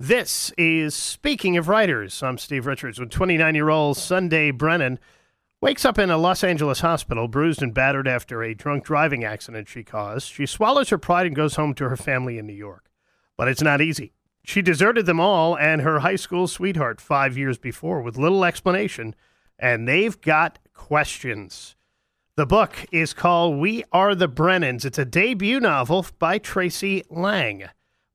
This is Speaking of Writers. I'm Steve Richards. When 29-year-old Sunday Brennan wakes up in a Los Angeles hospital, bruised and battered after a drunk driving accident she caused, she swallows her pride and goes home to her family in New York. But it's not easy. She deserted them all and her high school sweetheart 5 years before with little explanation, and they've got questions. The book is called We Are the Brennans. It's a debut novel by Tracey Lange.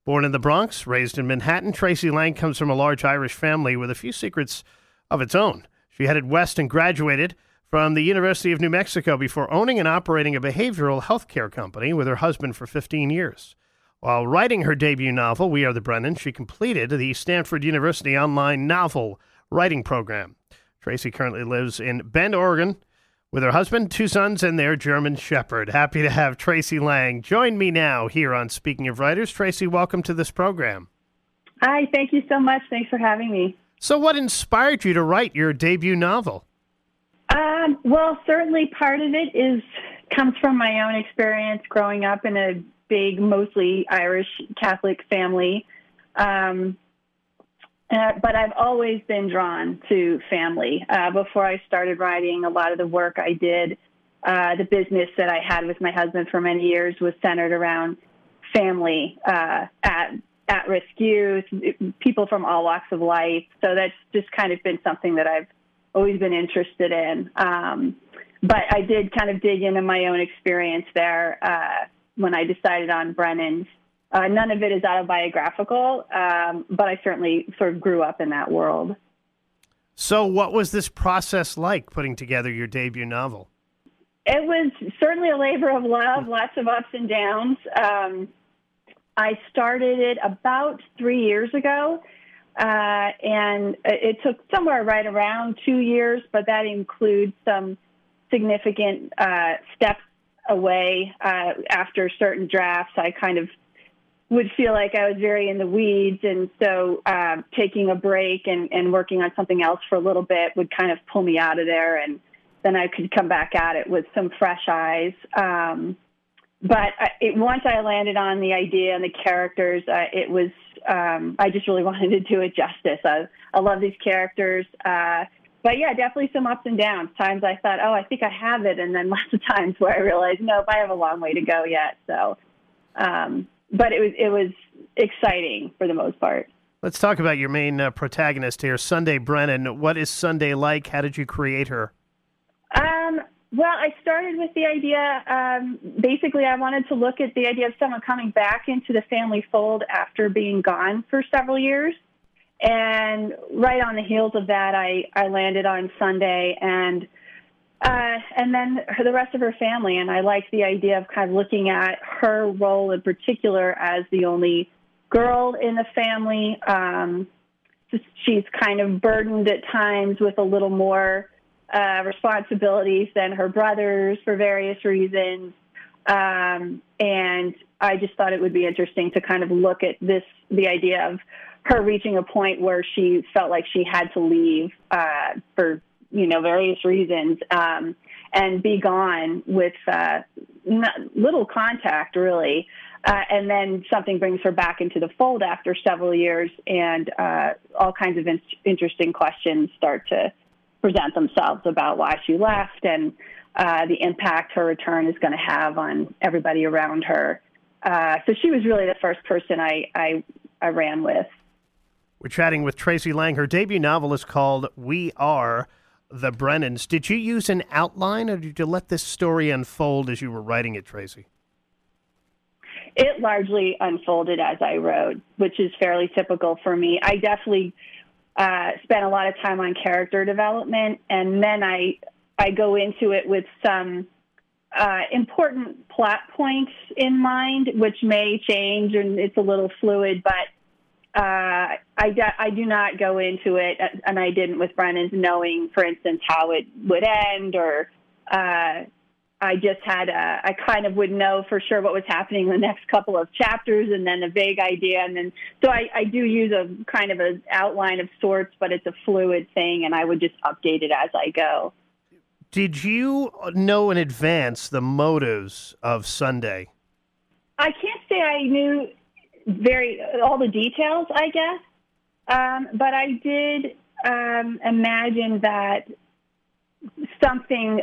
Born in the Bronx, raised in Manhattan, Tracey Lange comes from a large Irish family with a few secrets of its own. She headed west and graduated from the University of New Mexico before owning and operating a behavioral health care company with her husband for 15 years. While writing her debut novel, We Are the Brennans, she completed the Stanford University Online Novel Writing Program. Tracey currently lives in Bend, Oregon, with her husband, two sons, and their German Shepherd. Happy to have Tracey Lange join me now here on Speaking of Writers. Tracey, welcome to this program. Hi, thank you so much. Thanks for having me. So what inspired you to write your debut novel? Well, certainly part of it comes from my own experience growing up in a big, mostly Irish Catholic family. But I've always been drawn to family. Before I started writing, a lot of the work I did, the business that I had with my husband for many years was centered around family, at-risk youth, people from all walks of life. So that's just kind of been something that I've always been interested in. But I did kind of dig into my own experience there when I decided on Brennan's. None of it is autobiographical, but I certainly sort of grew up in that world. So what was this process like, putting together your debut novel? It was certainly a labor of love, lots of ups and downs. I started it about 3 years ago, and it took somewhere right around 2 years, but that includes some significant steps away. After certain drafts, I kind of would feel like I was very in the weeds, and so taking a break and working on something else for a little bit would kind of pull me out of there, and then I could come back at it with some fresh eyes. But once I landed on the idea and the characters, it was I just really wanted to do it justice. I love these characters. But yeah, definitely some ups and downs. Times I thought, oh, I think I have it, and then lots of times where I realized, nope, I have a long way to go yet. So but it was exciting for the most part. Let's talk about your main protagonist here, Sunday Brennan. What is Sunday like? How did you create her? Well, I started with the idea, basically I wanted to look at the idea of someone coming back into the family fold after being gone for several years. And right on the heels of that, I landed on Sunday and then the rest of her family, and I like the idea of kind of looking at her role in particular as the only girl in the family. She's kind of burdened at times with a little more responsibilities than her brothers for various reasons, and I just thought it would be interesting to kind of look at the idea of her reaching a point where she felt like she had to leave for various reasons, and be gone with little contact, really. And then something brings her back into the fold after several years, and all kinds of interesting questions start to present themselves about why she left and the impact her return is going to have on everybody around her. So she was really the first person I ran with. We're chatting with Tracey Lange. Her debut novel is called We Are the Brennans. Did you use an outline, or did you let this story unfold as you were writing it, Tracey? It largely unfolded as I wrote, which is fairly typical for me. I definitely spent a lot of time on character development, and then I go into it with some important plot points in mind, which may change, and it's a little fluid, but I do not go into it, and I didn't with Brennan's, knowing, for instance, how it would end, or I just had I kind of would know for sure what was happening in the next couple of chapters, and then a vague idea, and then so I do use a kind of an outline of sorts, but it's a fluid thing, and I would just update it as I go. Did you know in advance the motives of Sunday? I can't say I knew all the details, I guess. But I did imagine that something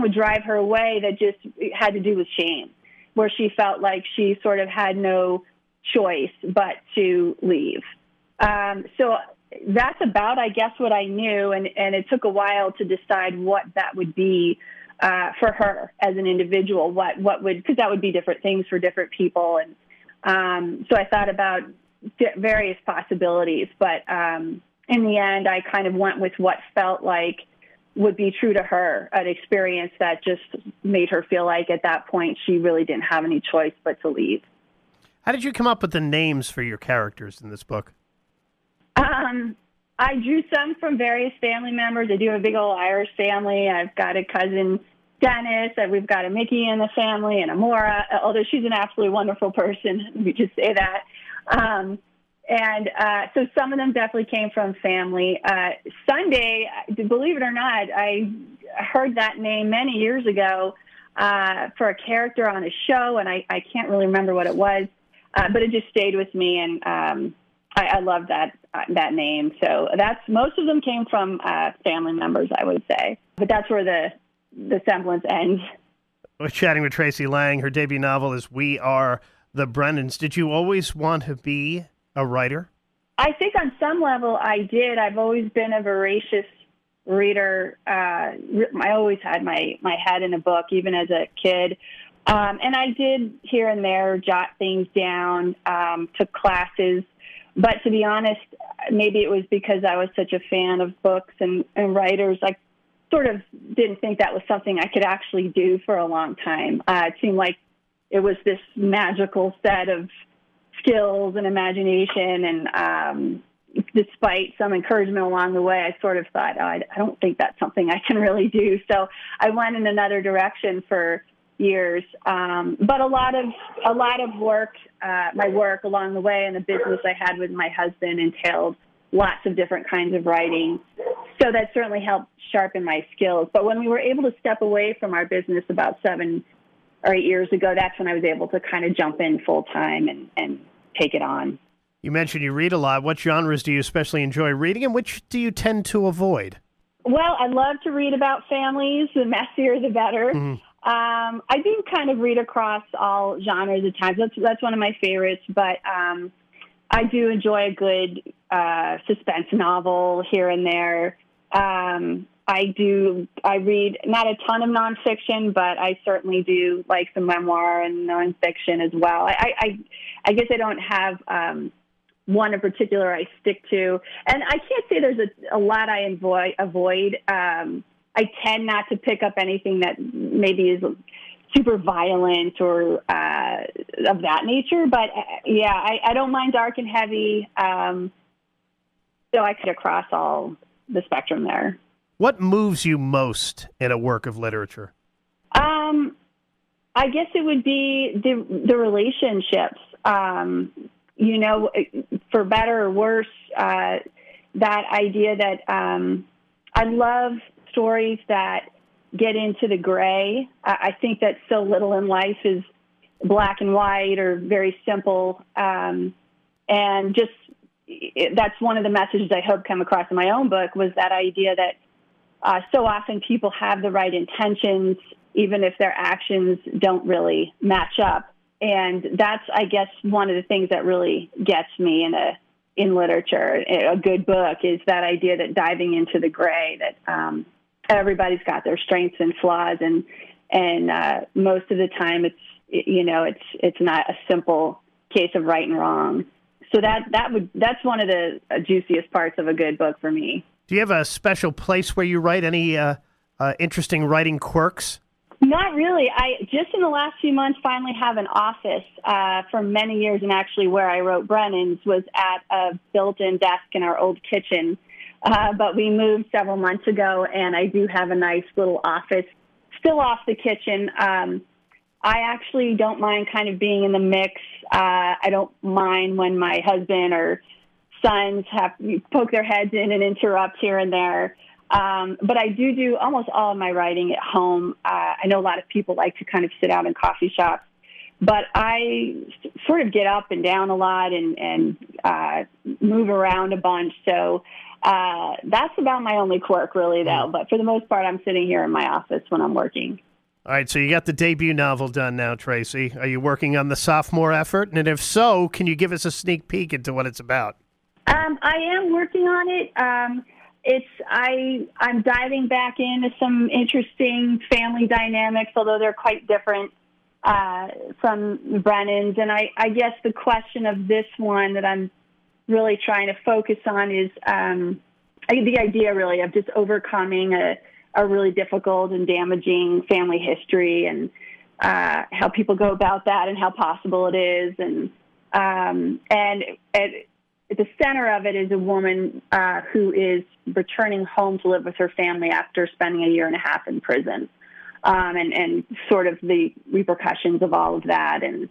would drive her away that just had to do with shame, where she felt like she sort of had no choice but to leave. So that's about, I guess, what I knew, and it took a while to decide what that would be for her as an individual, what would, because that would be different things for different people. And so I thought about various possibilities, but in the end, I kind of went with what felt like would be true to her, an experience that just made her feel like at that point she really didn't have any choice but to leave. How did you come up with the names for your characters in this book? I drew some from various family members. I do have a big old Irish family. I've got a cousin, Dennis, and we've got a Mickey in the family and a Maura, although she's an absolutely wonderful person. Let me just say that. So some of them definitely came from family. Sunday, believe it or not, I heard that name many years ago for a character on a show, and I can't really remember what it was, but it just stayed with me, and I love that name. So that's, most of them came from family members, I would say, but that's where the semblance ends. We're chatting with Tracey Lange. Her debut novel is We Are the Brennans. Did you always want to be a writer? I think on some level I did. I've always been a voracious reader. I always had my head in a book, even as a kid. And I did here and there jot things down, took classes. But to be honest, maybe it was because I was such a fan of books and writers, I sort of didn't think that was something I could actually do for a long time. It seemed like it was this magical set of skills and imagination, and despite some encouragement along the way, I sort of thought, oh, I don't think that's something I can really do. So I went in another direction for years, but a lot of work, my work along the way, and the business I had with my husband entailed lots of different kinds of writing. So that certainly helped sharpen my skills. But when we were able to step away from our business about 7 or 8 years ago, that's when I was able to kind of jump in full time and take it on. You mentioned you read a lot. What genres do you especially enjoy reading, and which do you tend to avoid? Well, I love to read about families. The messier, the better. Mm. I do kind of read across all genres at times. That's one of my favorites, but I do enjoy a good suspense novel here and there. I read not a ton of nonfiction, but I certainly do like some memoir and nonfiction as well. I guess I don't have one in particular I stick to. And I can't say there's a lot I avoid. I tend not to pick up anything that maybe is super violent or of that nature. But, yeah, I don't mind dark and heavy, so I could across all the spectrum there. What moves you most in a work of literature? I guess it would be the relationships. You know, for better or worse, that idea that I love stories that get into the gray. I think that so little in life is black and white or very simple, and just that's one of the messages I hope come across in my own book, was that idea that so often people have the right intentions, even if their actions don't really match up. And that's, I guess, one of the things that really gets me in literature, a good book, is that idea that diving into the gray, that everybody's got their strengths and flaws. And most of the time it's not a simple case of right and wrong. So that's one of the juiciest parts of a good book for me. Do you have a special place where you write? Any interesting writing quirks? Not really. I just in the last few months finally have an office for many years, and actually where I wrote Brennan's was at a built-in desk in our old kitchen. But we moved several months ago, and I do have a nice little office still off the kitchen. I actually don't mind kind of being in the mix. I don't mind when my husband or sons have poke their heads in and interrupt here and there. But I do almost all of my writing at home. I know a lot of people like to kind of sit out in coffee shops, but I sort of get up and down a lot and move around a bunch. So that's about my only quirk, really, though. But for the most part, I'm sitting here in my office when I'm working. All right, so you got the debut novel done now, Tracey. Are you working on the sophomore effort? And if so, can you give us a sneak peek into what it's about? I am working on it. I'm diving back into some interesting family dynamics, although they're quite different from Brennan's. And I guess the question of this one that I'm really trying to focus on is the idea, really, of just overcoming a really difficult and damaging family history, and how people go about that, and how possible it is. And at the center of it is a woman who is returning home to live with her family after spending a year and a half in prison, and sort of the repercussions of all of that, and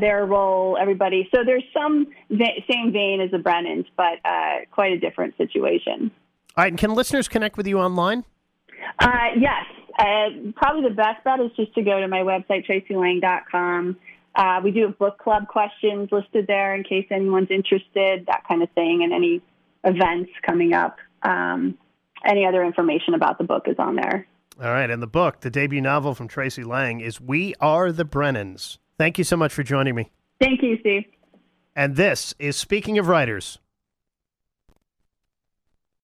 their role, everybody. So there's some same vein as the Brennans, but quite a different situation. All right, and can listeners connect with you online? Yes. Probably the best bet is just to go to my website, TraceyLange.com. We do have book club questions listed there in case anyone's interested, that kind of thing, and any events coming up. Any other information about the book is on there. All right, and the book, the debut novel from Tracey Lange, is We Are the Brennans. Thank you so much for joining me. Thank you, Steve. And this is Speaking of Writers.